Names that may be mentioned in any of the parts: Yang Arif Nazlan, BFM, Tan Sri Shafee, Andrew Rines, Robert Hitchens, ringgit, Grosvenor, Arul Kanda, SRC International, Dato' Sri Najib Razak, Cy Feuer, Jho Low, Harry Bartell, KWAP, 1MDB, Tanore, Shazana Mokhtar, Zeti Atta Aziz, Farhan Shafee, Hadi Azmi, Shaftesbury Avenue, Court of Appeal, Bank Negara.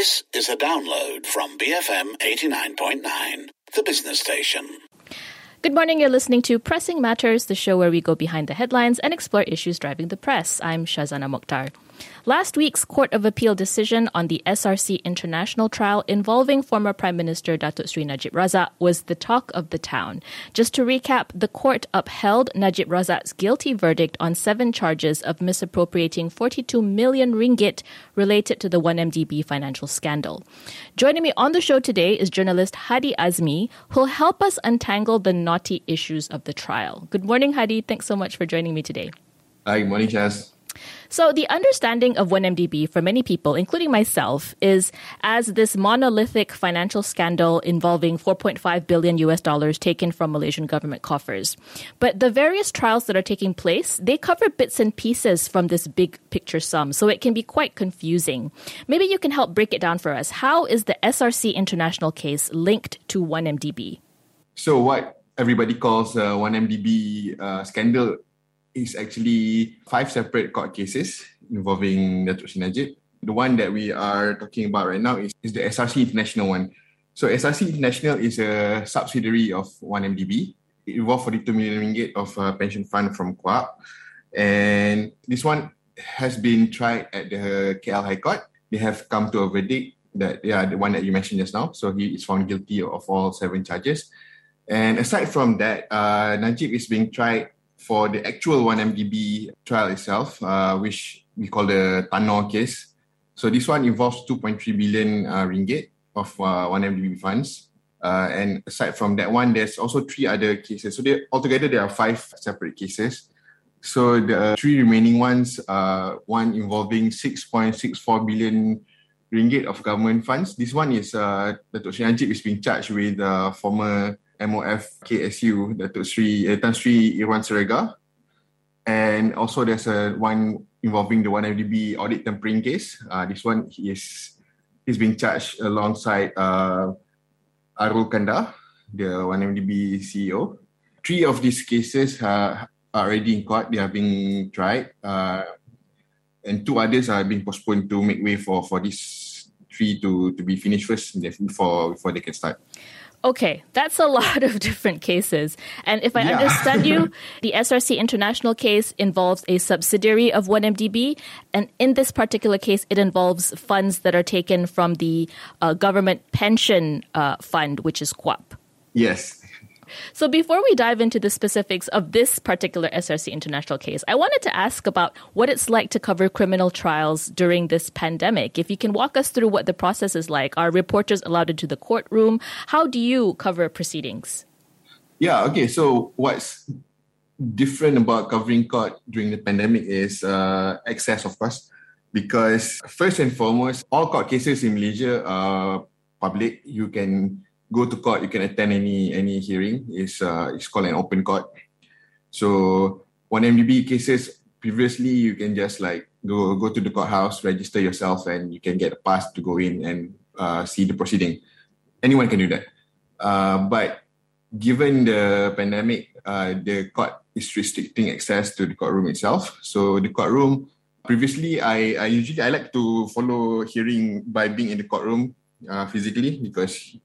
This is a download from BFM 89.9, the business station. Good morning, you're listening to Pressing Matters, the show where we go behind the headlines and explore issues driving the press. I'm Shazana Mokhtar. Last week's Court of Appeal decision on the SRC International trial involving former Prime Minister Dato' Sri Najib Razak was the talk of the town. Just to recap, the court upheld Najib Razak's guilty verdict on 7 charges of misappropriating 42 million ringgit related to the 1MDB financial scandal. Joining me on the show today is journalist Hadi Azmi, who'll help us untangle the knotty issues of the trial. Good morning, Hadi. Thanks so much for joining me today. Hi, good morning, Chaz. So the understanding of 1MDB for many people, including myself, is as this monolithic financial scandal involving $4.5 billion taken from Malaysian government coffers. But the various trials that are taking place, they cover bits and pieces from this big picture sum, so it can be quite confusing. Maybe you can help break it down for us. How is the SRC International case linked to 1MDB? So what everybody calls 1MDB scandal is actually 5 separate court cases involving Dato' Sri Najib. The one that we are talking about right now is the SRC International one. So SRC International is a subsidiary of 1MDB. It involved 42 million ringgit of a pension fund from KWAP. And this one has been tried at the KL High Court. They have come to a verdict that, the one that you mentioned just now. So he is found guilty of all 7 charges. And aside from that, Najib is being tried for the actual 1MDB trial itself, which we call the Tanore case. So this one involves 2.3 billion ringgit of 1MDB funds. And aside from that one, there's also 3 other cases. So altogether, there are 5 separate cases. So the 3 remaining ones, one involving 6.64 billion ringgit of government funds. This one is, Dato' Sri Najib is being charged with former MOF KSU, Dato' Sri Tan Sri Razak, and also there's a one involving the 1MDB audit tampering case. This one he's being charged alongside Arul Kanda, the 1MDB CEO. 3 of these cases are already in court; they are being tried, and 2 others are being postponed to make way for these 3 to be finished first before they can start. Okay, that's a lot of different cases. And if I understand you, the SRC International case involves a subsidiary of 1MDB. And in this particular case, it involves funds that are taken from the government pension fund, which is KWAP. Yes. So before we dive into the specifics of this particular SRC International case, I wanted to ask about what it's like to cover criminal trials during this pandemic. If you can walk us through what the process is like. Are reporters allowed into the courtroom? How do you cover proceedings? Yeah, okay. So what's different about covering court during the pandemic is access, of course, because first and foremost, all court cases in Malaysia are public. You can go to court, you can attend any hearing. It's called an open court. So 1MDB cases, previously you can just like go to the courthouse, register yourself, and you can get a pass to go in and see the proceeding. Anyone can do that. But given the pandemic, the court is restricting access to the courtroom itself. So the courtroom, previously I usually like to follow hearing by being in the courtroom physically, because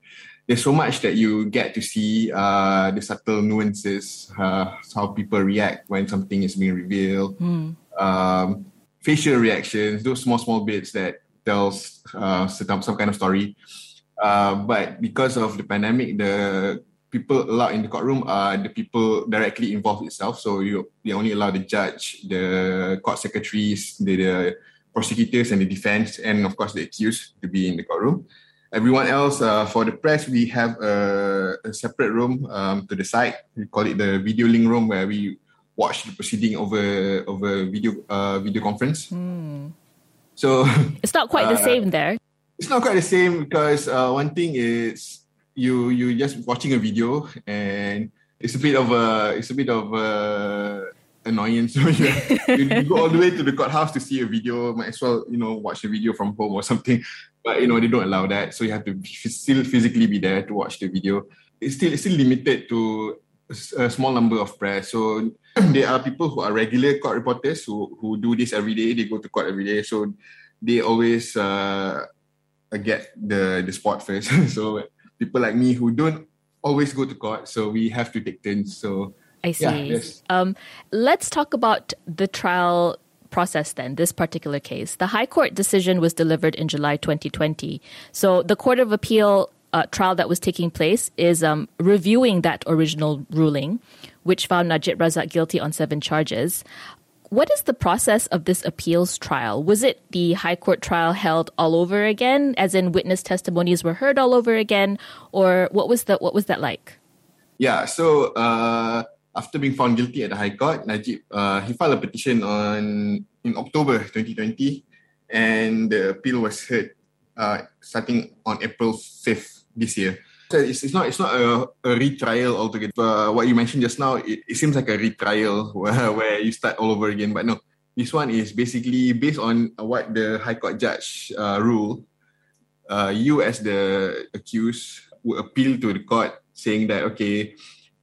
there's so much that you get to see, the subtle nuances, how people react when something is being revealed, facial reactions, those small bits that tells some kind of story. But because of the pandemic, the people allowed in the courtroom are the people directly involved itself. So they only allow the judge, the court secretaries, the prosecutors and the defense, and of course the accused to be in the courtroom. Everyone else, for the press, we have a separate room to the side. We call it the video link room, where we watch the proceeding over video conference. Mm. So it's not quite the same there. It's not quite the same, because one thing is you're just watching a video, and it's a bit of a annoyance. So you go all the way to the courthouse to see a video. Might as well watch the video from home or something, but they don't allow that, so you have to still physically be there to watch the video. It's still limited to a small number of press. So there are people who are regular court reporters who do this every day. They go to court every day, so they always get the spot first. So people like me who don't always go to court, so we have to take turns. So I see. Yeah, yes. Let's talk about the trial process then, this particular case. The High Court decision was delivered in July 2020. So the Court of Appeal trial that was taking place is reviewing that original ruling, which found Najib Razak guilty on 7 charges. What is the process of this appeals trial? Was it the High Court trial held all over again, as in witness testimonies were heard all over again, or what was that like? Yeah, so after being found guilty at the High Court, Najib he filed a petition in October 2020, and the appeal was heard starting on April 5th this year. So it's not a retrial altogether. What you mentioned just now, it seems like a retrial where you start all over again. But no, this one is basically based on what the High Court judge ruled. You as the accused would appeal to the court saying that, okay,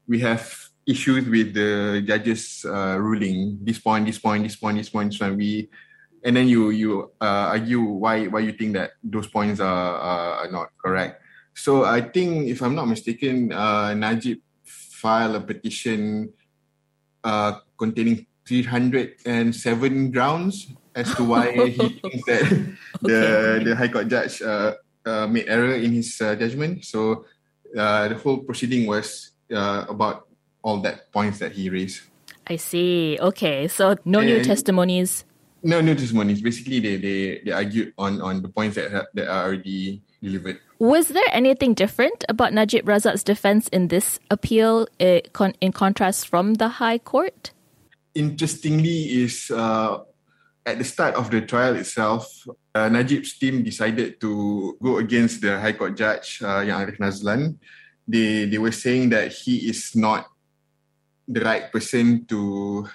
we have issues with the judge's ruling. This point. And then you argue why you think that those points are not correct. So I think, if I'm not mistaken, Najib filed a petition containing 307 grounds as to why he thinks that the High Court judge made error in his judgment. So the whole proceeding was about all that points that he raised. I see. Okay, so no new testimonies. No new testimonies. Basically, they argued on the points that are already delivered. Was there anything different about Najib Razak's defense in this appeal in contrast from the High Court? Interestingly, is at the start of the trial itself, Najib's team decided to go against the High Court judge, Yang Arif Nazlan. They were saying that he is not the right person to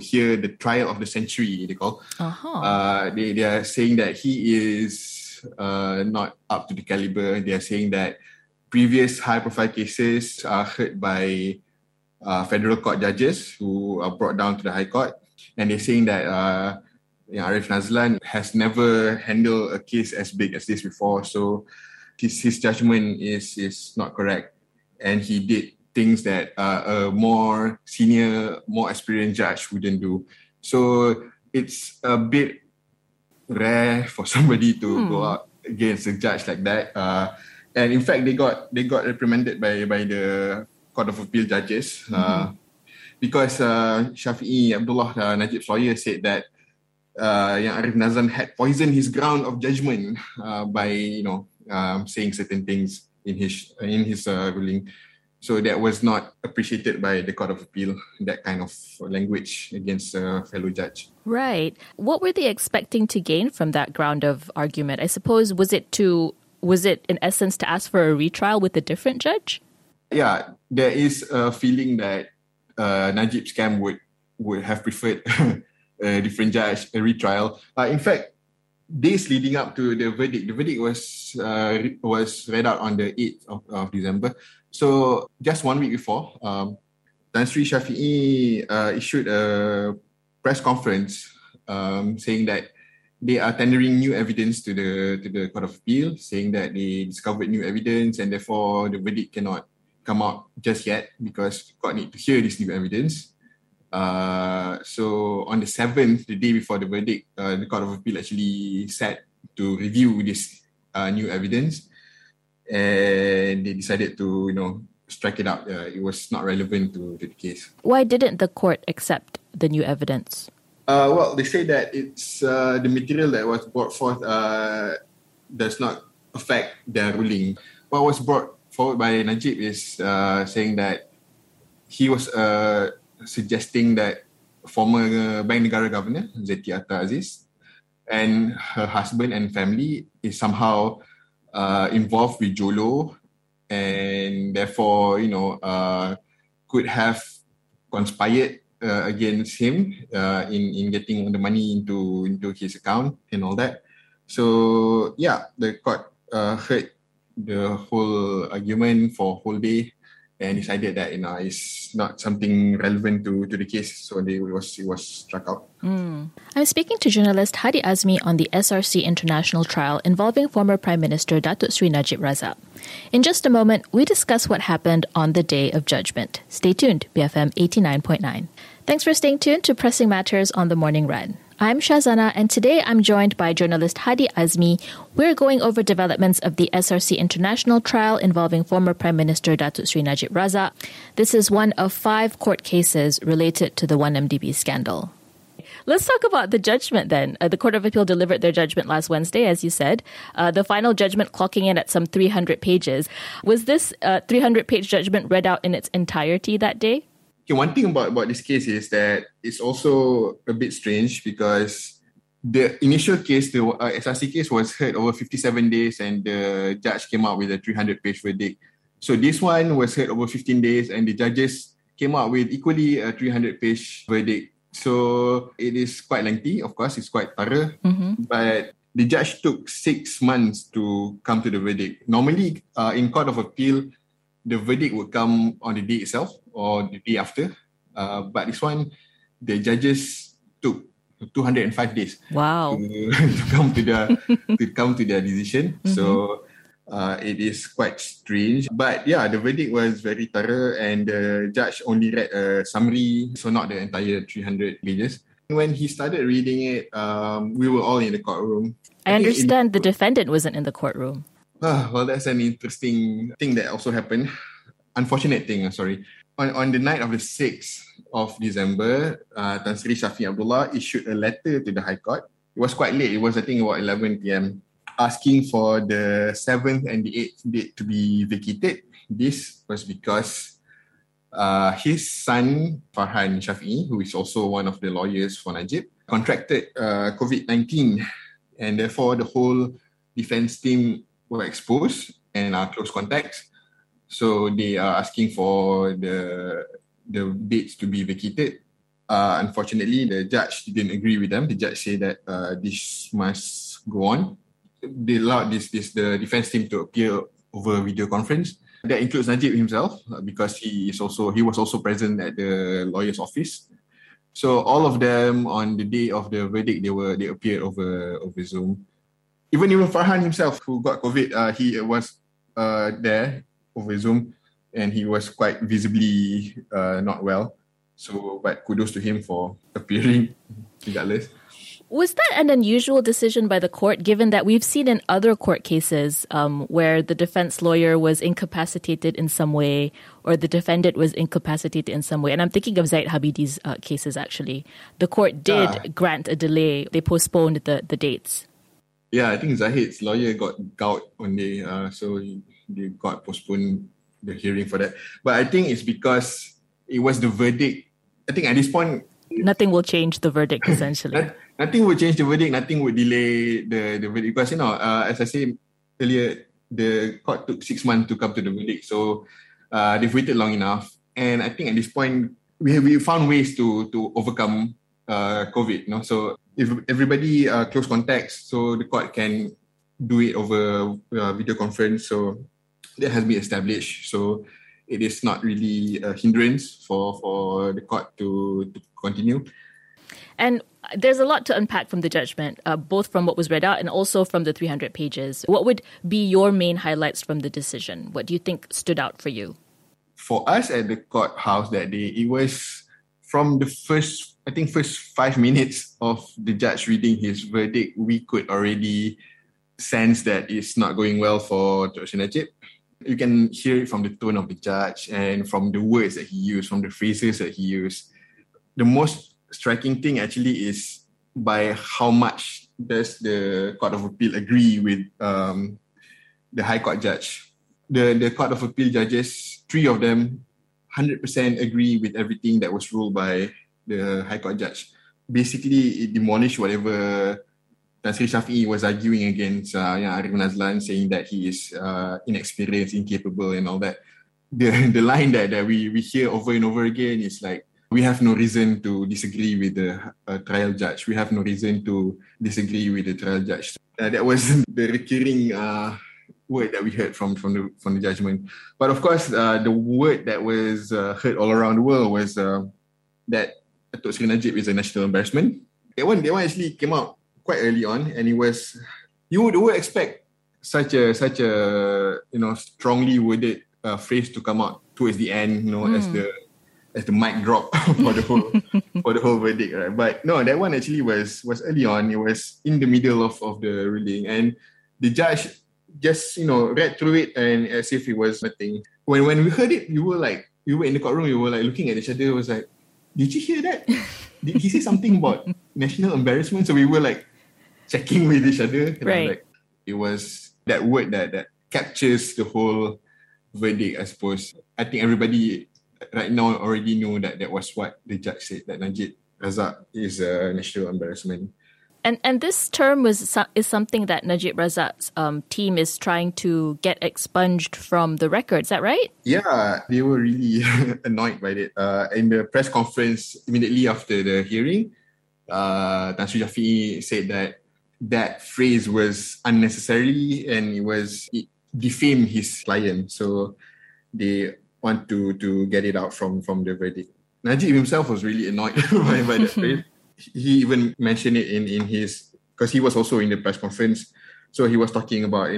hear the trial of the century, they call. Uh-huh. They are saying that he is not up to the caliber. They are saying that previous high-profile cases are heard by federal court judges who are brought down to the High Court. And they're saying that Arif Nazlan has never handled a case as big as this before. So his judgment is not correct. And he did things that a more senior, more experienced judge wouldn't do. So it's a bit rare for somebody to go out against a judge like that. And in fact, they got reprimanded by the Court of Appeal judges because Shafee Abdullah, Najib's lawyer, said that Yang Arif Nazlan had poisoned his ground of judgment by saying certain things in his ruling. So that was not appreciated by the Court of Appeal, that kind of language against a fellow judge. Right. What were they expecting to gain from that ground of argument? I suppose, was it in essence to ask for a retrial with a different judge? Yeah, there is a feeling that Najib Scam would have preferred a different judge, a retrial. In fact, days leading up to the verdict was read out on the 8th of December. So just 1 week before, Tan Sri Shafee issued a press conference saying that they are tendering new evidence to the Court of Appeal, saying that they discovered new evidence and therefore the verdict cannot come out just yet because the court need to hear this new evidence. So on the 7th, the day before the verdict, the Court of Appeal actually sat to review this new evidence. And they decided to, strike it out. It was not relevant to the case. Why didn't the court accept the new evidence? Well, they say that it's the material that was brought forth does not affect their ruling. What was brought forward by Najib is saying that he was suggesting that former Bank Negara Governor, Zeti Atta Aziz, and her husband and family is somehow involved with Jho Low, and therefore, could have conspired against him in getting the money into his account and all that. So yeah, the court heard the whole argument for a whole day and decided that, you know, it's not something relevant to the case, so it was struck out. I'm speaking to journalist Hadi Azmi on the SRC International trial involving former Prime Minister Dato' Sri Najib Razak. In just a moment, we discuss what happened on the day of judgment. Stay tuned, BFM 89.9. Thanks for staying tuned to Pressing Matters on The Morning Run. I'm Shazana, and today I'm joined by journalist Hadi Azmi. We're going over developments of the SRC International trial involving former Prime Minister Dato' Sri Najib Razak. This is one of 5 court cases related to the 1MDB scandal. Let's talk about the judgment then. The Court of Appeal delivered their judgment last Wednesday, as you said. The final judgment clocking in at some 300 pages. Was this 300-page judgment read out in its entirety that day? Okay, one thing about this case is that it's also a bit strange because the initial case, the SRC case, was heard over 57 days and the judge came out with a 300-page verdict. So this one was heard over 15 days and the judges came out with equally a 300-page verdict. So it is quite lengthy, of course, it's quite thorough, but the judge took 6 months to come to the verdict. Normally, in Court of Appeal, the verdict would come on the day itself or the day after. But this one, the judges took 205 days. Wow. to come to their decision. Mm-hmm. So it is quite strange. But yeah, the verdict was very thorough and the judge only read a summary, so not the entire 300 pages. When he started reading it, we were all in the courtroom. I understand the defendant wasn't in the courtroom. Well, that's an interesting thing that also happened. Unfortunate thing, I'm sorry. On the night of the 6th of December, Tan Sri Shafee issued a letter to the High Court. It was quite late. It was, I think, about 11 p.m. asking for the 7th and the 8th date to be vacated. This was because his son, Farhan Shafee, who is also one of the lawyers for Najib, contracted COVID-19, and therefore the whole defense team were exposed and are close contacts. So they are asking for the dates to be vacated. Unfortunately, the judge didn't agree with them. The judge said that this must go on. They allowed the defense team to appear over video conference. That includes Najib himself because he was also present at the lawyer's office. So all of them on the day of the verdict, they appeared over Zoom. Even Farhan himself, who got COVID, he was there over Zoom and he was quite visibly not well. So, but kudos to him for appearing regardless. Was that an unusual decision by the court, given that we've seen in other court cases where the defense lawyer was incapacitated in some way or the defendant was incapacitated in some way? And I'm thinking of Zaid Habidi's cases, actually. The court did grant a delay. They postponed the dates. Yeah, I think Zahid's lawyer got gout only, so they got postponed the hearing for that. But I think it's because it was the verdict. I think at this point... Nothing will change the verdict, essentially. Nothing will change the verdict. Nothing would delay the verdict. Because, you know, as I said earlier, the court took 6 months to come to the verdict. So they've waited long enough. And I think at this point, we found ways to overcome COVID, no? So if everybody close contacts, so the court can do it over video conference. So that has been established. So it is not really a hindrance for the court to continue. And there's a lot to unpack from the judgment, both from what was read out and also from the 300 pages. What would be your main highlights from the decision? What do you think stood out for you? For us at the courthouse that day, it was from the first 5 minutes of the judge reading his verdict, we could already sense that it's not going well for Dato' Sri Najib. You can hear it from the tone of the judge and from the words that he used, from the phrases that he used. The most striking thing actually is by how much does the Court of Appeal agree with the High Court judge. The Court of Appeal judges, 3 of them, 100% agree with everything that was ruled by the High Court judge. Basically, it demolished whatever Tan Sri Shafee was arguing against Yang Arif Nazlan, saying that he is inexperienced, incapable and all that. The line that we hear over and over again is like, we have no reason to disagree with the trial judge. We have no reason to disagree with the trial judge. That was the recurring word that we heard from the judgment. But of course, the word that was heard all around the world was that Dato' Sri Najib is a national embarrassment. That one actually came out quite early on, and it was, you would expect such a strongly worded phrase to come out towards the end, as the mic drop for the whole verdict, right? But no, that one actually was early on. It was in the middle of the ruling, and the judge just read through it and as if it was nothing. When we heard it, we were in the courtroom. We were looking at each other. It was like, did you hear that? Did he say something about national embarrassment? So we were checking with each other. Right. It was that word that captures the whole verdict, I suppose. I think everybody right now already know that was what the judge said, that Najib Razak is a national embarrassment. And this term is something that Najib Razak's team is trying to get expunged from the record. Is that right? Yeah, they were really annoyed by it. In the press conference immediately after the hearing, Tan Sri Shafee said that phrase was unnecessarily and it defamed his client. So they want to get it out from the verdict. Najib himself was really annoyed by that phrase. He even mentioned it in his, because he was also in the press conference. So he was talking about,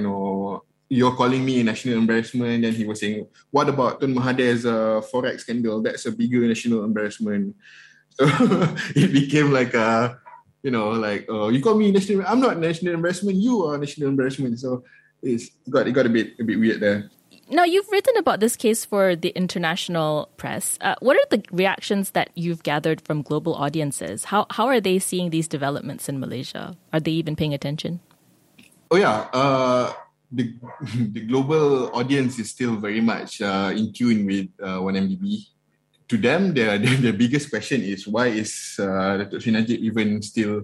you're calling me a national embarrassment. And he was saying, what about Tun Mahathir's Forex scandal? That's a bigger national embarrassment. So it became you call me national, I'm not national embarrassment, you are national embarrassment. So it got a bit weird there. Now, you've written about this case for the international press. What are the reactions that you've gathered from global audiences? How are they seeing these developments in Malaysia? Are they even paying attention? Oh, yeah. The global audience is still very much in tune with 1MDB. To them, their biggest question is, why is Dato' Sri Najib even still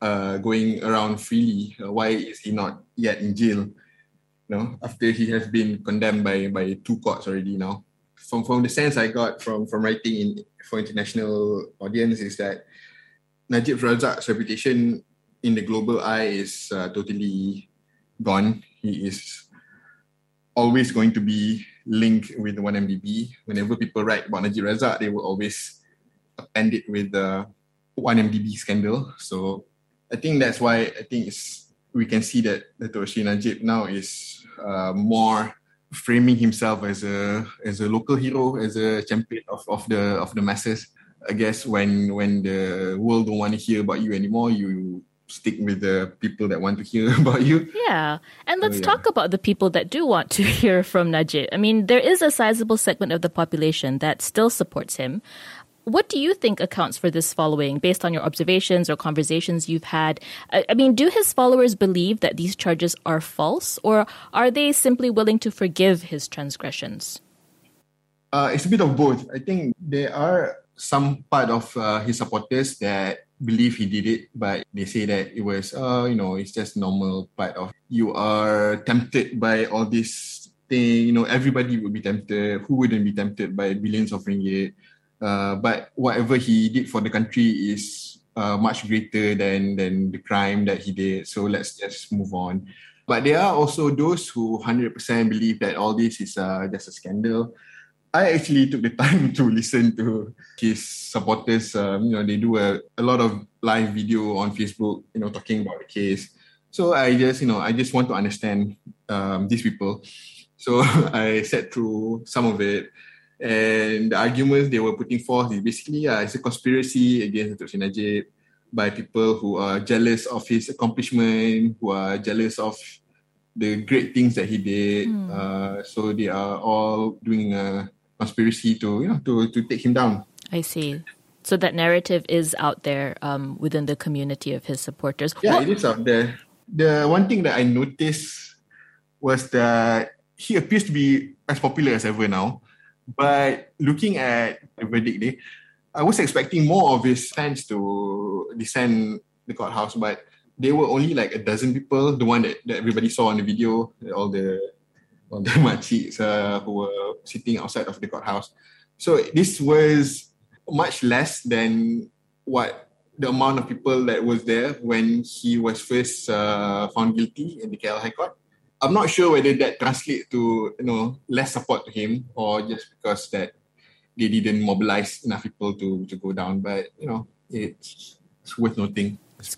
going around freely? Why is he not yet in jail? After he has been condemned by two courts already now. From the sense I got from writing for international audience is that Najib Razak's reputation in the global eye is totally gone. He is always going to be linked with 1MDB. Whenever people write about Najib Razak, they will always append it with the 1MDB scandal. So I think that's why we can see that Dato' Sri Najib now is more framing himself as a local hero, as a champion of the masses. I guess when the world don't want to hear about you anymore, you stick with the people that want to hear about you. Yeah. And let's talk about the people that do want to hear from Najib. I mean, there is a sizable segment of the population that still supports him. What do you think accounts for this following, based on your observations or conversations you've had? I mean, do his followers believe that these charges are false, or are they simply willing to forgive his transgressions? It's a bit of both. I think there are some part of his supporters that believe he did it, but they say that it was, it's just normal part of, you are tempted by all this thing. Everybody would be tempted. Who wouldn't be tempted by billions of ringgit? But whatever he did for the country is much greater than the crime that he did. So let's just move on. But there are also those who 100% believe that all this is just a scandal. I actually took the time to listen to his supporters. They do a lot of live video on Facebook, talking about the case. So I just want to understand these people. So I sat through some of it. And the arguments they were putting forth is basically it's a conspiracy against Dato' Sri Najib by people who are jealous of his accomplishment, who are jealous of the great things that he did. So they are all doing a conspiracy to take him down. I see. So that narrative is out there within the community of his supporters. Yeah, it is out there. The one thing that I noticed was that he appears to be as popular as ever now. But looking at the verdict day, I was expecting more of his fans to descend the courthouse, but they were only a dozen people, the one that everybody saw on the video, all the makciks who were sitting outside of the courthouse. So this was much less than what the amount of people that was there when he was first found guilty in the KL High Court. I'm not sure whether that translates to, you know, less support to him or just because that they didn't mobilize enough people to go down. But, you know, it's worth noting. It's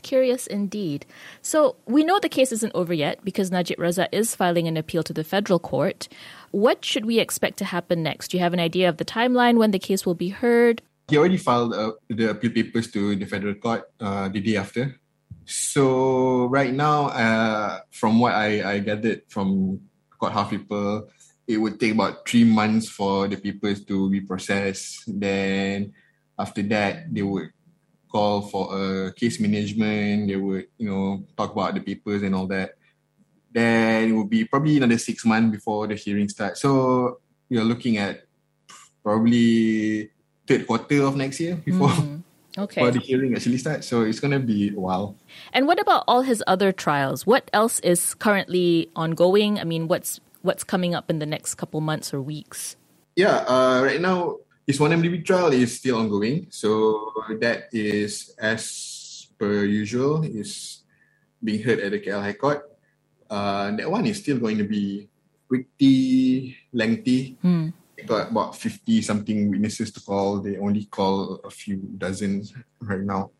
curious indeed. So we know the case isn't over yet because Najib Razak is filing an appeal to the federal court. What should we expect to happen next? Do you have an idea of the timeline when the case will be heard? He already filed the appeal papers to the federal court the day after. So right now, from what I gathered from courthouse people, it would take about 3 months for the papers to be processed. Then after that, they would call for a case management. They would, you know, talk about the papers and all that. Then it would be probably another 6 months before the hearing starts. So you're looking at probably third quarter of next year before before the hearing actually starts. So it's going to be a while. And what about all his other trials? What else is currently ongoing? I mean, what's coming up in the next couple months or weeks? Yeah, right now, his 1MDB trial is still ongoing. So that is, as per usual, is being heard at the KL High Court. That one is still going to be pretty lengthy. They got about 50-something witnesses to call. They only call a few dozens right now.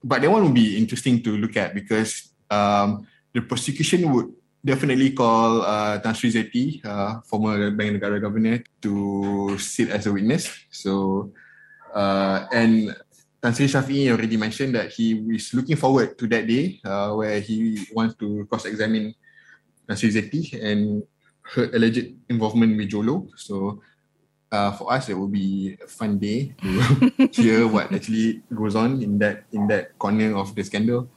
But that one would be interesting to look at because the prosecution would definitely call Tan Sri Zeti, former Bank Negara governor, to sit as a witness. So, and Tan Sri Shafee already mentioned that he is looking forward to that day where he wants to cross-examine Tan Sri Zeti and her alleged involvement with Jho Low. So for us, it will be a fun day to hear what actually goes on in that corner of the scandal.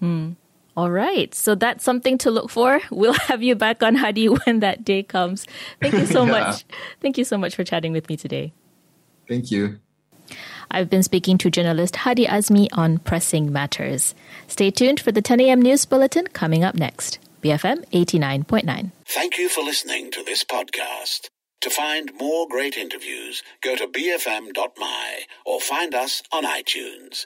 All right. So that's something to look for. We'll have you back on Hadi when that day comes. Thank you so much. Thank you so much for chatting with me today. Thank you. I've been speaking to journalist Hadi Azmi on pressing matters. Stay tuned for the 10 a.m. news bulletin coming up next. BFM 89.9. Thank you for listening to this podcast. To find more great interviews, go to bfm.my or find us on iTunes.